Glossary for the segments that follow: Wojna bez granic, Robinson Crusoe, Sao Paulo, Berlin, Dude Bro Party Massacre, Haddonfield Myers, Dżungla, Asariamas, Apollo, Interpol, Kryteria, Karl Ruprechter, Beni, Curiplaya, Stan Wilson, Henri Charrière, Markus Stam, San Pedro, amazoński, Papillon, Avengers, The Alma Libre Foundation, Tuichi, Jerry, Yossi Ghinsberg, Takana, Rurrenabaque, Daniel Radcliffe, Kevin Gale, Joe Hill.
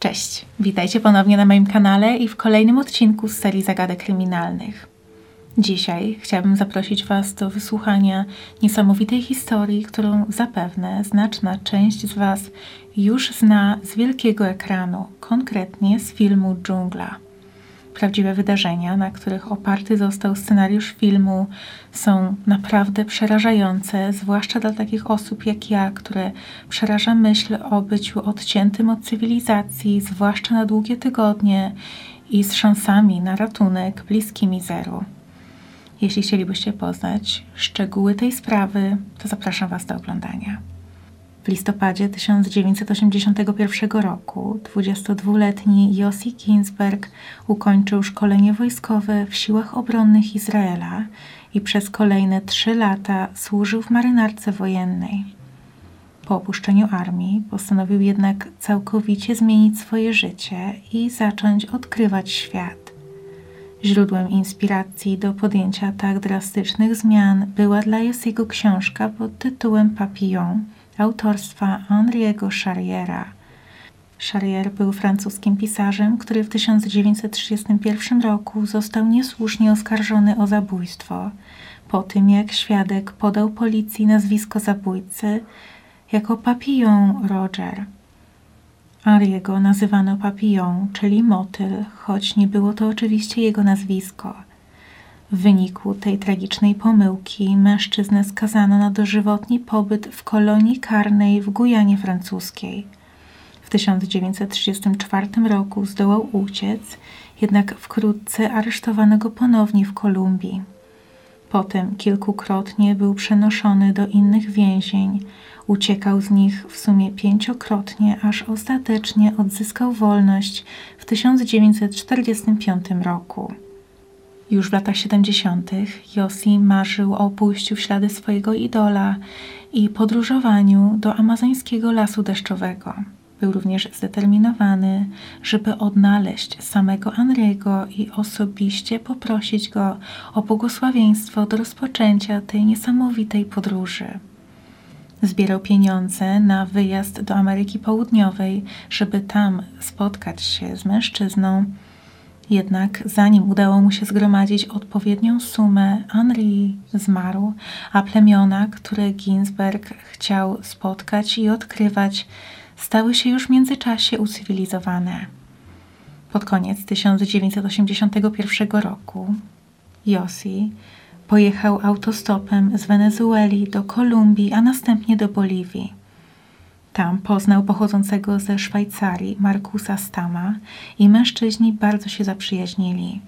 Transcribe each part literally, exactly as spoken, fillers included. Cześć, witajcie ponownie na moim kanale i w kolejnym odcinku z serii zagadek kryminalnych. Dzisiaj chciałabym zaprosić Was do wysłuchania niesamowitej historii, którą zapewne znaczna część z Was już zna z wielkiego ekranu, konkretnie z filmu Dżungla. Prawdziwe wydarzenia, na których oparty został scenariusz filmu, są naprawdę przerażające, zwłaszcza dla takich osób jak ja, które przeraża myśl o byciu odciętym od cywilizacji, zwłaszcza na długie tygodnie i z szansami na ratunek bliskimi zeru. Jeśli chcielibyście poznać szczegóły tej sprawy, to zapraszam Was do oglądania. W listopadzie tysiąc dziewięćset osiemdziesiątego pierwszego roku dwudziestodwuletni Yossi Ghinsberg ukończył szkolenie wojskowe w siłach obronnych Izraela i przez kolejne trzy lata służył w marynarce wojennej. Po opuszczeniu armii postanowił jednak całkowicie zmienić swoje życie i zacząć odkrywać świat. Źródłem inspiracji do podjęcia tak drastycznych zmian była dla Yossiego książka pod tytułem Papillon autorstwa Henri'ego Charrière'a. Charrière był francuskim pisarzem, który w tysiąc dziewięćset trzydziestym pierwszym roku został niesłusznie oskarżony o zabójstwo, po tym jak świadek podał policji nazwisko zabójcy jako Papillon Roger. Henri'ego nazywano Papillon, czyli motyl, choć nie było to oczywiście jego nazwisko. W wyniku tej tragicznej pomyłki mężczyznę skazano na dożywotni pobyt w kolonii karnej w Gujanie Francuskiej. W tysiąc dziewięćset trzydziestym czwartym roku zdołał uciec, jednak wkrótce aresztowano go ponownie w Kolumbii. Potem kilkukrotnie był przenoszony do innych więzień, uciekał z nich w sumie pięciokrotnie, aż ostatecznie odzyskał wolność w tysiąc dziewięćset czterdziestym piątym roku. Już w latach siedemdziesiątych Yossi marzył o pójściu w ślady swojego idola i podróżowaniu do amazońskiego lasu deszczowego. Był również zdeterminowany, żeby odnaleźć samego Henri'ego i osobiście poprosić go o błogosławieństwo do rozpoczęcia tej niesamowitej podróży. Zbierał pieniądze na wyjazd do Ameryki Południowej, żeby tam spotkać się z mężczyzną. Jednak zanim udało mu się zgromadzić odpowiednią sumę, Henri zmarł, a plemiona, które Ghinsberg chciał spotkać i odkrywać, stały się już w międzyczasie ucywilizowane. Pod koniec tysiąc dziewięćset osiemdziesiątego pierwszego roku Yossi pojechał autostopem z Wenezueli do Kolumbii, a następnie do Boliwii. Tam poznał pochodzącego ze Szwajcarii Markusa Stama i mężczyźni bardzo się zaprzyjaźnili.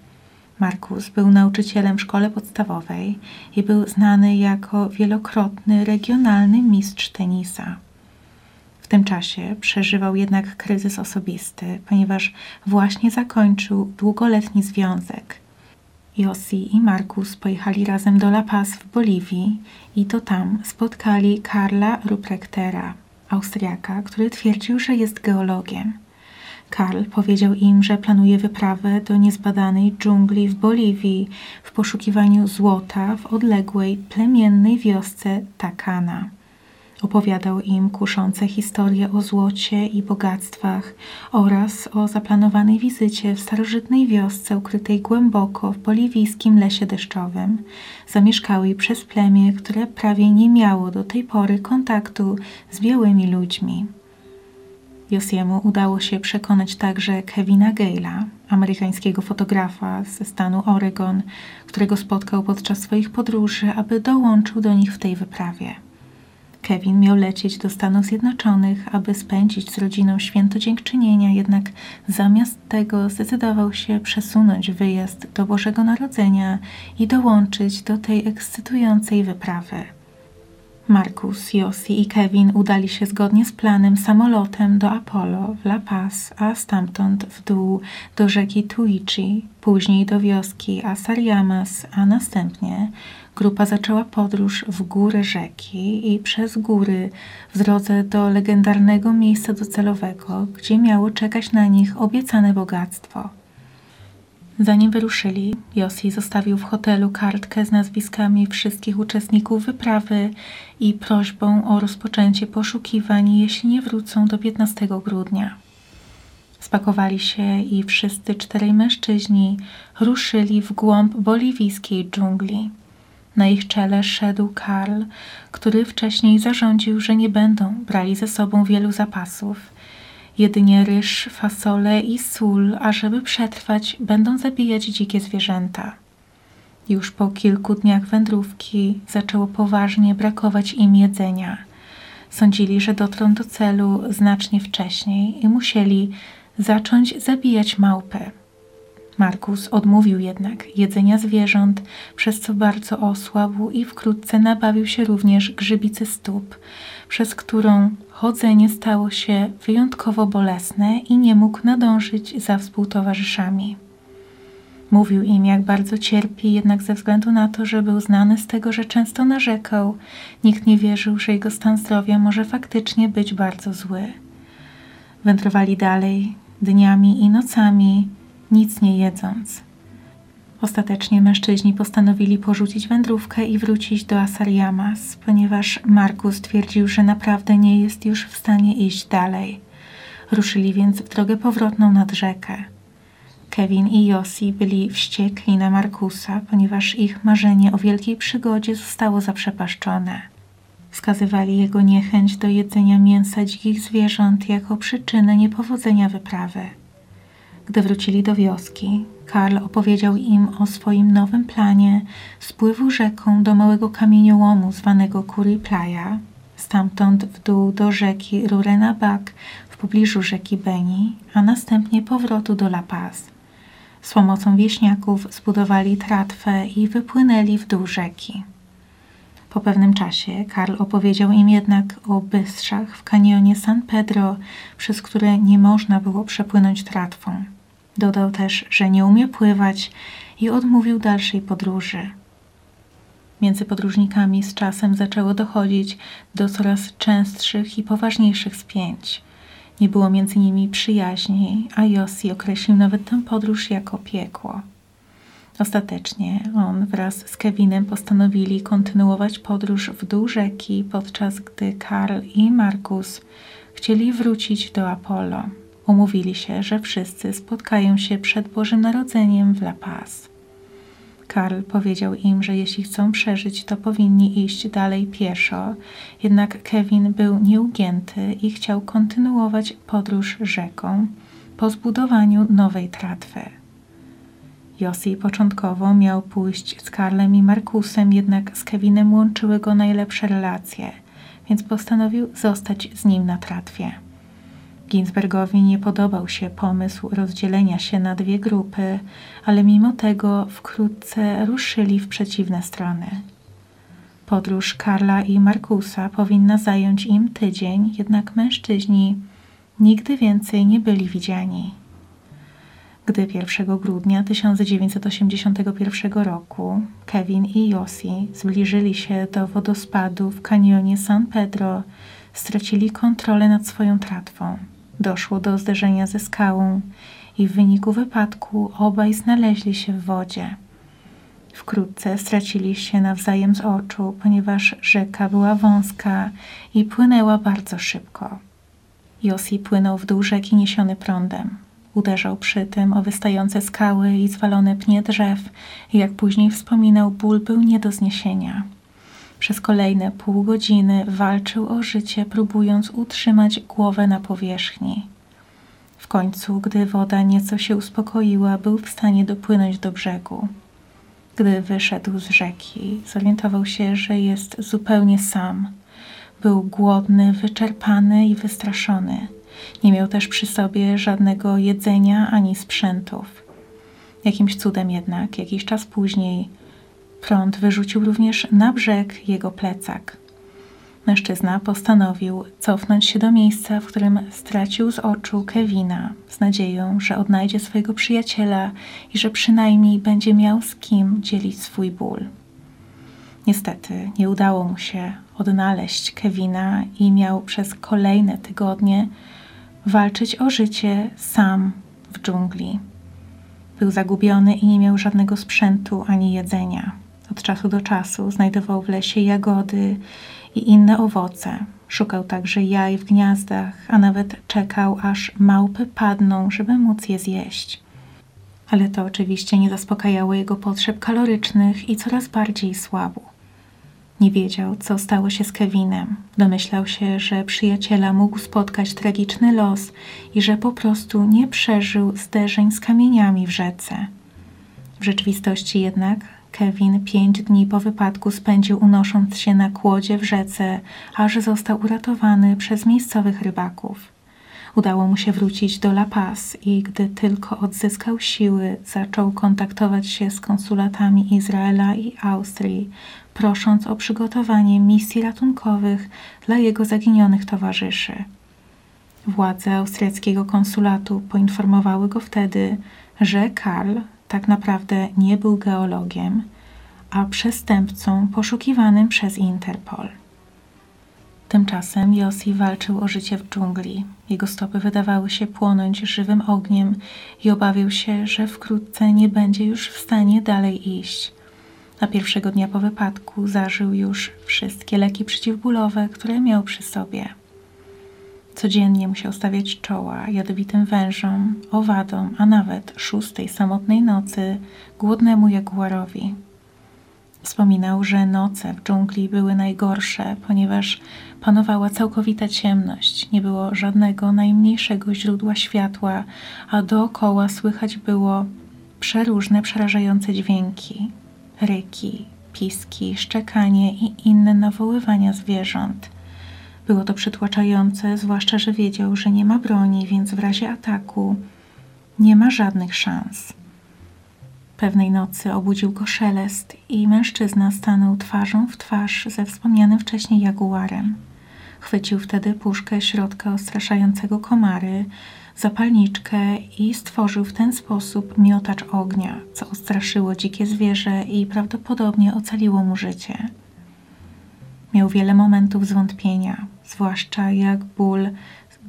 Markus był nauczycielem w szkole podstawowej i był znany jako wielokrotny regionalny mistrz tenisa. W tym czasie przeżywał jednak kryzys osobisty, ponieważ właśnie zakończył długoletni związek. Yossi i Markus pojechali razem do La Paz w Boliwii i to tam spotkali Karla Ruprechtera, Austriaka, który twierdził, że jest geologiem. Karl powiedział im, że planuje wyprawę do niezbadanej dżungli w Boliwii w poszukiwaniu złota w odległej, plemiennej wiosce Takana. Opowiadał im kuszące historie o złocie i bogactwach oraz o zaplanowanej wizycie w starożytnej wiosce ukrytej głęboko w boliwijskim lesie deszczowym, zamieszkałej przez plemię, które prawie nie miało do tej pory kontaktu z białymi ludźmi. Yossiemu udało się przekonać także Kevina Gale'a, amerykańskiego fotografa ze stanu Oregon, którego spotkał podczas swoich podróży, aby dołączył do nich w tej wyprawie. Kevin miał lecieć do Stanów Zjednoczonych, aby spędzić z rodziną święto dziękczynienia, jednak zamiast tego zdecydował się przesunąć wyjazd do Bożego Narodzenia i dołączyć do tej ekscytującej wyprawy. Markus, Yossi i Kevin udali się zgodnie z planem samolotem do Apollo w La Paz, a stamtąd w dół do rzeki Tuichi, później do wioski Asariamas, a następnie grupa zaczęła podróż w górę rzeki i przez góry w drodze do legendarnego miejsca docelowego, gdzie miało czekać na nich obiecane bogactwo. Zanim wyruszyli, Yossi zostawił w hotelu kartkę z nazwiskami wszystkich uczestników wyprawy i prośbą o rozpoczęcie poszukiwań, jeśli nie wrócą do piętnastego grudnia. Spakowali się i wszyscy czterej mężczyźni ruszyli w głąb boliwijskiej dżungli. Na ich czele szedł Karl, który wcześniej zarządził, że nie będą brali ze sobą wielu zapasów. Jedynie ryż, fasole i sól, a żeby przetrwać, będą zabijać dzikie zwierzęta. Już po kilku dniach wędrówki zaczęło poważnie brakować im jedzenia. Sądzili, że dotrą do celu znacznie wcześniej i musieli zacząć zabijać małpy. Markus odmówił jednak jedzenia zwierząt, przez co bardzo osłabł i wkrótce nabawił się również grzybicy stóp, przez którą chodzenie stało się wyjątkowo bolesne i nie mógł nadążyć za współtowarzyszami. Mówił im, jak bardzo cierpi, jednak ze względu na to, że był znany z tego, że często narzekał, nikt nie wierzył, że jego stan zdrowia może faktycznie być bardzo zły. Wędrowali dalej, dniami i nocami, nic nie jedząc. Ostatecznie mężczyźni postanowili porzucić wędrówkę i wrócić do Asariamas, ponieważ Markus twierdził, że naprawdę nie jest już w stanie iść dalej. Ruszyli więc w drogę powrotną nad rzekę. Kevin i Yossi byli wściekli na Markusa, ponieważ ich marzenie o wielkiej przygodzie zostało zaprzepaszczone. Wskazywali jego niechęć do jedzenia mięsa dzikich zwierząt jako przyczynę niepowodzenia wyprawy. Gdy wrócili do wioski, Karl opowiedział im o swoim nowym planie spływu rzeką do małego kamieniołomu zwanego Curiplaya, stamtąd w dół do rzeki Rurrenabaque w pobliżu rzeki Beni, a następnie powrotu do La Paz. Z pomocą wieśniaków zbudowali tratwę i wypłynęli w dół rzeki. Po pewnym czasie Karl opowiedział im jednak o bystrzach w kanionie San Pedro, przez które nie można było przepłynąć tratwą. Dodał też, że nie umie pływać i odmówił dalszej podróży. Między podróżnikami z czasem zaczęło dochodzić do coraz częstszych i poważniejszych spięć. Nie było między nimi przyjaźni, a Yossi określił nawet tę podróż jako piekło. Ostatecznie on wraz z Kevinem postanowili kontynuować podróż w dół rzeki, podczas gdy Karl i Markus chcieli wrócić do Apollo. Umówili się, że wszyscy spotkają się przed Bożym Narodzeniem w La Paz. Karl powiedział im, że jeśli chcą przeżyć, to powinni iść dalej pieszo, jednak Kevin był nieugięty i chciał kontynuować podróż rzeką po zbudowaniu nowej tratwy. Yossi początkowo miał pójść z Karlem i Markusem, jednak z Kevinem łączyły go najlepsze relacje, więc postanowił zostać z nim na tratwie. Ghinsbergowi nie podobał się pomysł rozdzielenia się na dwie grupy, ale mimo tego wkrótce ruszyli w przeciwne strony. Podróż Karla i Markusa powinna zająć im tydzień, jednak mężczyźni nigdy więcej nie byli widziani. Gdy pierwszego grudnia tysiąc dziewięćset osiemdziesiątego pierwszego roku Kevin i Yossi zbliżyli się do wodospadu w kanionie San Pedro, stracili kontrolę nad swoją tratwą. Doszło do zderzenia ze skałą i w wyniku wypadku obaj znaleźli się w wodzie. Wkrótce stracili się nawzajem z oczu, ponieważ rzeka była wąska i płynęła bardzo szybko. Yossi płynął w dół rzeki niesiony prądem. Uderzał przy tym o wystające skały i zwalone pnie drzew i jak później wspominał, ból był nie do zniesienia. Przez kolejne pół godziny walczył o życie, próbując utrzymać głowę na powierzchni. W końcu, gdy woda nieco się uspokoiła, był w stanie dopłynąć do brzegu. Gdy wyszedł z rzeki, zorientował się, że jest zupełnie sam. Był głodny, wyczerpany i wystraszony. Nie miał też przy sobie żadnego jedzenia ani sprzętów. Jakimś cudem jednak, jakiś czas później, prąd wyrzucił również na brzeg jego plecak. Mężczyzna postanowił cofnąć się do miejsca, w którym stracił z oczu Kevina, z nadzieją, że odnajdzie swojego przyjaciela i że przynajmniej będzie miał z kim dzielić swój ból. Niestety nie udało mu się odnaleźć Kevina i miał przez kolejne tygodnie walczyć o życie sam w dżungli. Był zagubiony i nie miał żadnego sprzętu ani jedzenia. Od czasu do czasu znajdował w lesie jagody i inne owoce, Szukał także jaj w gniazdach, a nawet czekał, aż małpy padną, żeby móc je zjeść. Ale to oczywiście nie zaspokajało jego potrzeb kalorycznych i coraz bardziej słabł. Nie wiedział, co stało się z Kevinem. Domyślał się, że przyjaciela mógł spotkać tragiczny los i że po prostu nie przeżył zderzeń z kamieniami w rzece. W rzeczywistości jednak Kevin pięć dni po wypadku spędził unosząc się na kłodzie w rzece, aż został uratowany przez miejscowych rybaków. Udało mu się wrócić do La Paz i gdy tylko odzyskał siły, zaczął kontaktować się z konsulatami Izraela i Austrii, prosząc o przygotowanie misji ratunkowych dla jego zaginionych towarzyszy. Władze austriackiego konsulatu poinformowały go wtedy, że Karl tak naprawdę nie był geologiem, a przestępcą poszukiwanym przez Interpol. Tymczasem Yossi walczył o życie w dżungli. Jego stopy wydawały się płonąć żywym ogniem i obawiał się, że wkrótce nie będzie już w stanie dalej iść. A pierwszego dnia po wypadku zażył już wszystkie leki przeciwbólowe, które miał przy sobie. Codziennie musiał stawiać czoła jadowitym wężom, owadom, a nawet szóstej samotnej nocy głodnemu jaguarowi. Wspominał, że noce w dżungli były najgorsze, ponieważ panowała całkowita ciemność, nie było żadnego najmniejszego źródła światła, a dookoła słychać było przeróżne, przerażające dźwięki, ryki, piski, szczekanie i inne nawoływania zwierząt. Było to przytłaczające, zwłaszcza że wiedział, że nie ma broni, więc w razie ataku nie ma żadnych szans. Pewnej nocy obudził go szelest i mężczyzna stanął twarzą w twarz ze wspomnianym wcześniej jaguarem. Chwycił wtedy puszkę środka odstraszającego komary, zapalniczkę i stworzył w ten sposób miotacz ognia, co odstraszyło dzikie zwierzę i prawdopodobnie ocaliło mu życie. Miał wiele momentów zwątpienia, zwłaszcza jak ból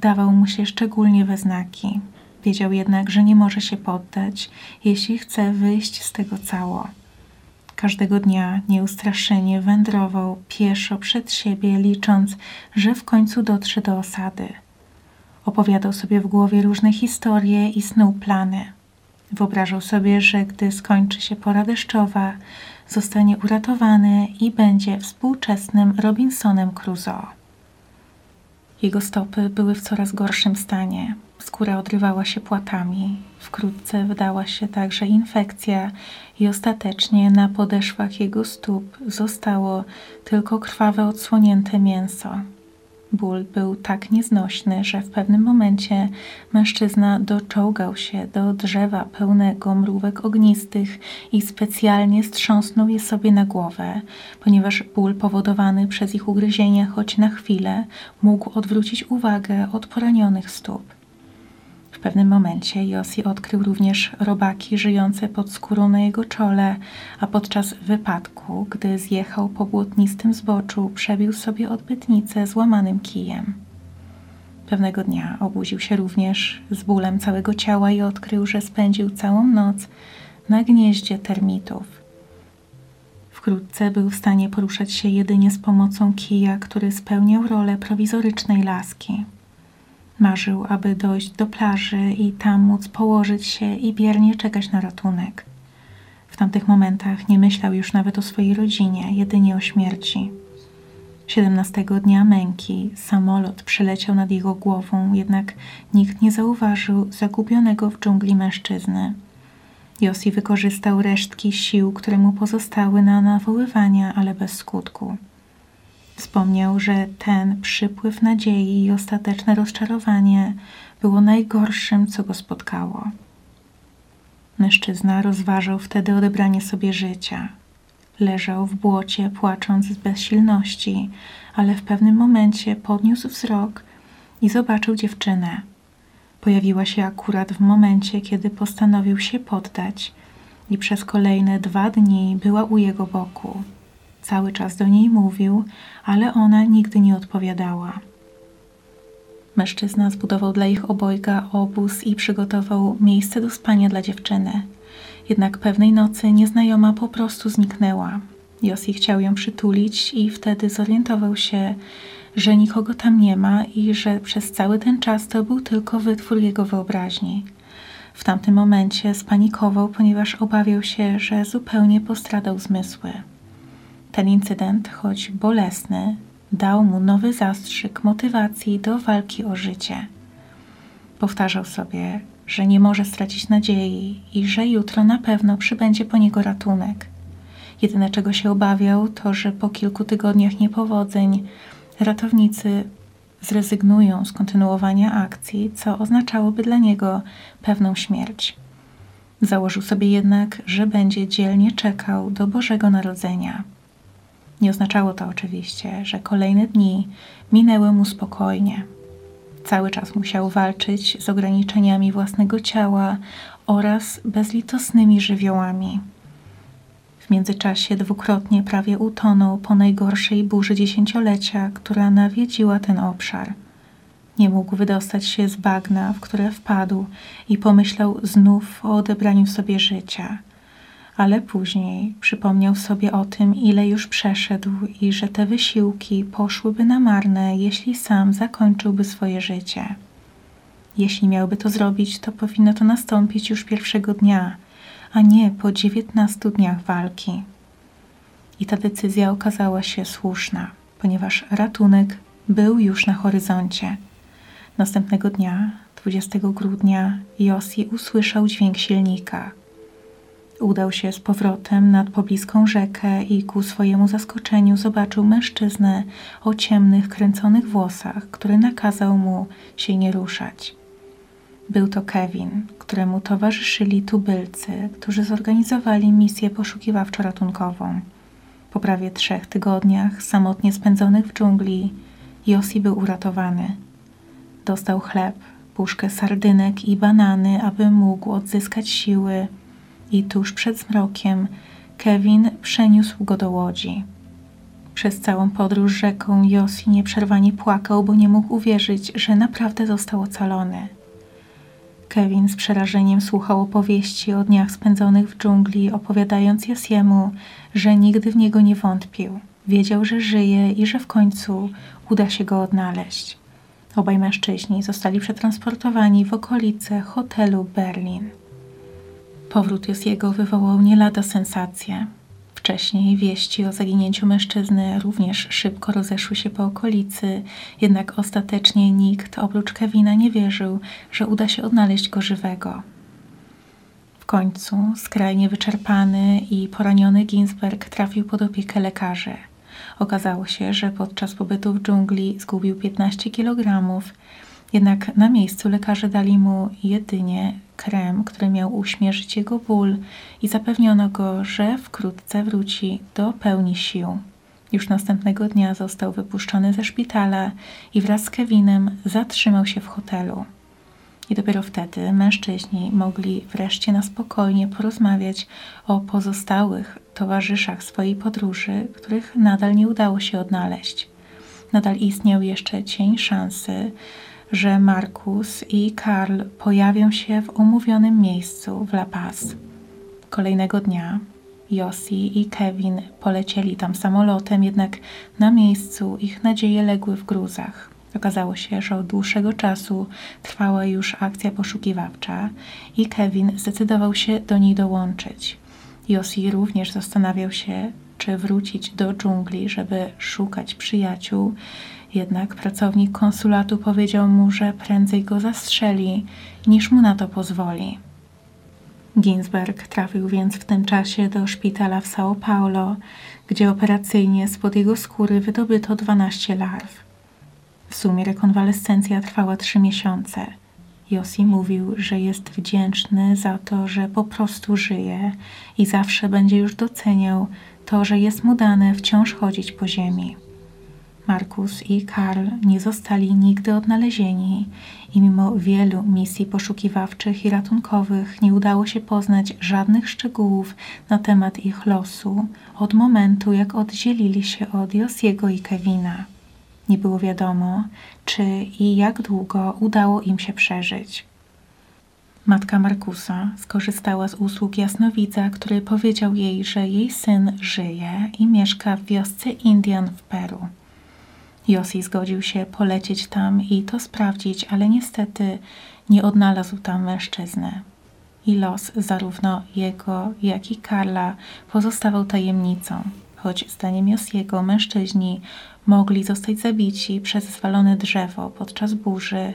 dawał mu się szczególnie we znaki. Wiedział jednak, że nie może się poddać, jeśli chce wyjść z tego cało. Każdego dnia nieustraszenie wędrował pieszo przed siebie, licząc, że w końcu dotrze do osady. Opowiadał sobie w głowie różne historie i snuł plany. Wyobrażał sobie, że gdy skończy się pora deszczowa, zostanie uratowany i będzie współczesnym Robinsonem Crusoe. Jego stopy były w coraz gorszym stanie. Skóra odrywała się płatami. Wkrótce wydała się także infekcja i ostatecznie na podeszwach jego stóp zostało tylko krwawe, odsłonięte mięso. Ból był tak nieznośny, że w pewnym momencie mężczyzna doczołgał się do drzewa pełnego mrówek ognistych i specjalnie strząsnął je sobie na głowę, ponieważ ból powodowany przez ich ugryzienia choć na chwilę mógł odwrócić uwagę od poranionych stóp. W pewnym momencie Yossi odkrył również robaki żyjące pod skórą na jego czole, a podczas wypadku, gdy zjechał po błotnistym zboczu, przebił sobie odbytnicę złamanym kijem. Pewnego dnia obudził się również z bólem całego ciała i odkrył, że spędził całą noc na gnieździe termitów. Wkrótce był w stanie poruszać się jedynie z pomocą kija, który spełniał rolę prowizorycznej laski. Marzył, aby dojść do plaży i tam móc położyć się i biernie czekać na ratunek. W tamtych momentach nie myślał już nawet o swojej rodzinie, jedynie o śmierci. siedemnastego dnia męki samolot przeleciał nad jego głową, jednak nikt nie zauważył zagubionego w dżungli mężczyzny. Yossi wykorzystał resztki sił, które mu pozostały na nawoływania, ale bez skutku. Wspomniał, że ten przypływ nadziei i ostateczne rozczarowanie było najgorszym, co go spotkało. Mężczyzna rozważał wtedy odebranie sobie życia. Leżał w błocie, płacząc z bezsilności, ale w pewnym momencie podniósł wzrok i zobaczył dziewczynę. Pojawiła się akurat w momencie, kiedy postanowił się poddać i przez kolejne dwa dni była u jego boku. Cały czas do niej mówił, ale ona nigdy nie odpowiadała. Mężczyzna zbudował dla ich obojga obóz i przygotował miejsce do spania dla dziewczyny. Jednak pewnej nocy nieznajoma po prostu zniknęła. Yossi chciał ją przytulić i wtedy zorientował się, że nikogo tam nie ma i że przez cały ten czas to był tylko wytwór jego wyobraźni. W tamtym momencie spanikował, ponieważ obawiał się, że zupełnie postradał zmysły. Ten incydent, choć bolesny, dał mu nowy zastrzyk motywacji do walki o życie. Powtarzał sobie, że nie może stracić nadziei i że jutro na pewno przybędzie po niego ratunek. Jedyne, czego się obawiał, to, że po kilku tygodniach niepowodzeń ratownicy zrezygnują z kontynuowania akcji, co oznaczałoby dla niego pewną śmierć. Założył sobie jednak, że będzie dzielnie czekał do Bożego Narodzenia. Nie oznaczało to oczywiście, że kolejne dni minęły mu spokojnie. Cały czas musiał walczyć z ograniczeniami własnego ciała oraz bezlitosnymi żywiołami. W międzyczasie dwukrotnie prawie utonął po najgorszej burzy dziesięciolecia, która nawiedziła ten obszar. Nie mógł wydostać się z bagna, w które wpadł i pomyślał znów o odebraniu sobie życia. Ale później przypomniał sobie o tym, ile już przeszedł i że te wysiłki poszłyby na marne, jeśli sam zakończyłby swoje życie. Jeśli miałby to zrobić, to powinno to nastąpić już pierwszego dnia, a nie po dziewiętnastu dniach walki. I ta decyzja okazała się słuszna, ponieważ ratunek był już na horyzoncie. Następnego dnia, dwudziestego grudnia, Yossi usłyszał dźwięk silnika. Udał się z powrotem nad pobliską rzekę i ku swojemu zaskoczeniu zobaczył mężczyznę o ciemnych, kręconych włosach, który nakazał mu się nie ruszać. Był to Kevin, któremu towarzyszyli tubylcy, którzy zorganizowali misję poszukiwawczo-ratunkową. Po prawie trzech tygodniach samotnie spędzonych w dżungli Yossi był uratowany. Dostał chleb, puszkę sardynek i banany, aby mógł odzyskać siły, i tuż przed zmrokiem Kevin przeniósł go do łodzi. Przez całą podróż rzeką Yossi nieprzerwanie płakał, bo nie mógł uwierzyć, że naprawdę został ocalony. Kevin z przerażeniem słuchał opowieści o dniach spędzonych w dżungli, opowiadając Yossiemu, że nigdy w niego nie wątpił. Wiedział, że żyje i że w końcu uda się go odnaleźć. Obaj mężczyźni zostali przetransportowani w okolice hotelu Berlin. Powrót Yossiego wywołał nie lada sensację. Wcześniej wieści o zaginięciu mężczyzny również szybko rozeszły się po okolicy, jednak ostatecznie nikt oprócz Kevina nie wierzył, że uda się odnaleźć go żywego. W końcu skrajnie wyczerpany i poraniony Ghinsberg trafił pod opiekę lekarzy. Okazało się, że podczas pobytu w dżungli zgubił piętnaście kilogramów, jednak na miejscu lekarze dali mu jedynie krem, który miał uśmierzyć jego ból i zapewniono go, że wkrótce wróci do pełni sił. Już następnego dnia został wypuszczony ze szpitala i wraz z Kevinem zatrzymał się w hotelu. I dopiero wtedy mężczyźni mogli wreszcie na spokojnie porozmawiać o pozostałych towarzyszach swojej podróży, których nadal nie udało się odnaleźć. Nadal istniał jeszcze cień szansy, że Markus i Karl pojawią się w umówionym miejscu w La Paz. Kolejnego dnia Yossi i Kevin polecieli tam samolotem, jednak na miejscu ich nadzieje legły w gruzach. Okazało się, że od dłuższego czasu trwała już akcja poszukiwawcza i Kevin zdecydował się do niej dołączyć. Yossi również zastanawiał się, czy wrócić do dżungli, żeby szukać przyjaciół, jednak pracownik konsulatu powiedział mu, że prędzej go zastrzeli, niż mu na to pozwoli. Ghinsberg trafił więc w tym czasie do szpitala w Sao Paulo, gdzie operacyjnie spod jego skóry wydobyto dwanaście larw. W sumie rekonwalescencja trwała trzy miesiące. Yossi mówił, że jest wdzięczny za to, że po prostu żyje i zawsze będzie już doceniał to, że jest mu dane wciąż chodzić po ziemi. Markus i Karl nie zostali nigdy odnalezieni i mimo wielu misji poszukiwawczych i ratunkowych nie udało się poznać żadnych szczegółów na temat ich losu od momentu, jak oddzielili się od Yossiego i Kevina. Nie było wiadomo, czy i jak długo udało im się przeżyć. Matka Markusa skorzystała z usług jasnowidza, który powiedział jej, że jej syn żyje i mieszka w wiosce Indian w Peru. Yossi zgodził się polecieć tam i to sprawdzić, ale niestety nie odnalazł tam mężczyzny. I los zarówno jego, jak i Karla pozostawał tajemnicą, choć zdaniem Yossiego mężczyźni mogli zostać zabici przez zwalone drzewo podczas burzy,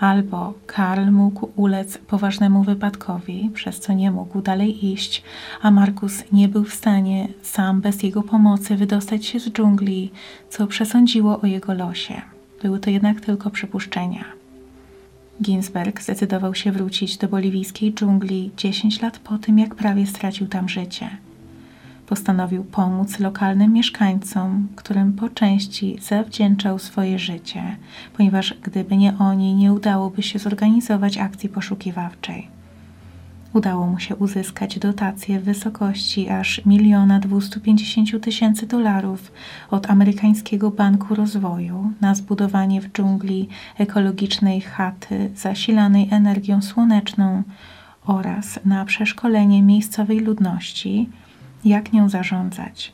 albo Karl mógł ulec poważnemu wypadkowi, przez co nie mógł dalej iść, a Markus nie był w stanie sam bez jego pomocy wydostać się z dżungli, co przesądziło o jego losie. Były to jednak tylko przypuszczenia. Ghinsberg zdecydował się wrócić do boliwijskiej dżungli dziesięć lat po tym, jak prawie stracił tam życie. Postanowił pomóc lokalnym mieszkańcom, którym po części zawdzięczał swoje życie, ponieważ gdyby nie oni, nie udałoby się zorganizować akcji poszukiwawczej. Udało mu się uzyskać dotację w wysokości aż milion dwieście pięćdziesiąt tysięcy dolarów od Amerykańskiego Banku Rozwoju na zbudowanie w dżungli ekologicznej chaty zasilanej energią słoneczną oraz na przeszkolenie miejscowej ludności, jak nią zarządzać.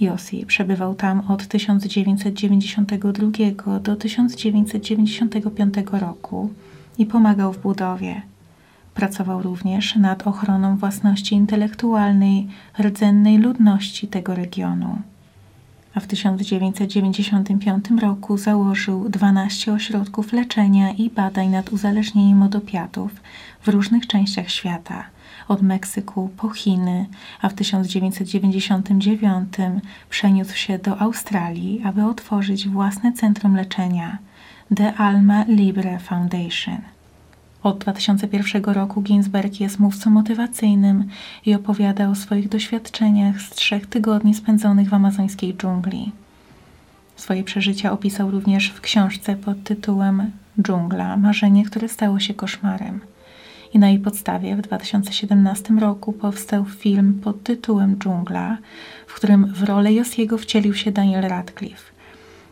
Yossi przebywał tam od tysiąc dziewięćset dziewięćdziesiątego drugiego do tysiąc dziewięćset dziewięćdziesiątego piątego roku i pomagał w budowie. Pracował również nad ochroną własności intelektualnej rdzennej ludności tego regionu. A w tysiąc dziewięćset dziewięćdziesiątym piątym roku założył dwanaście ośrodków leczenia i badań nad uzależnieniem od opiatów w różnych częściach świata, od Meksyku po Chiny, a w tysiąc dziewięćset dziewięćdziesiątym dziewiątym przeniósł się do Australii, aby otworzyć własne centrum leczenia – The Alma Libre Foundation. Od dwa tysiące pierwszego roku Ghinsberg jest mówcą motywacyjnym i opowiada o swoich doświadczeniach z trzech tygodni spędzonych w amazońskiej dżungli. Swoje przeżycia opisał również w książce pod tytułem Dżungla – marzenie, które stało się koszmarem. I na jej podstawie w dwa tysiące siedemnastym roku powstał film pod tytułem Dżungla, w którym w rolę Yossiego wcielił się Daniel Radcliffe.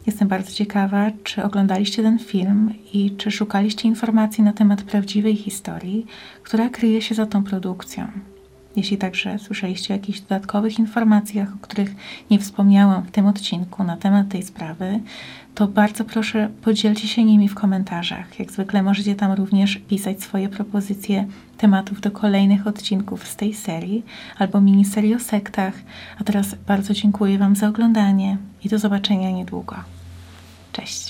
Jestem bardzo ciekawa, czy oglądaliście ten film i czy szukaliście informacji na temat prawdziwej historii, która kryje się za tą produkcją. Jeśli także słyszeliście o jakichś dodatkowych informacjach, o których nie wspomniałam w tym odcinku na temat tej sprawy, to bardzo proszę podzielcie się nimi w komentarzach. Jak zwykle możecie tam również pisać swoje propozycje tematów do kolejnych odcinków z tej serii albo miniserii o sektach. A teraz bardzo dziękuję Wam za oglądanie i do zobaczenia niedługo. Cześć!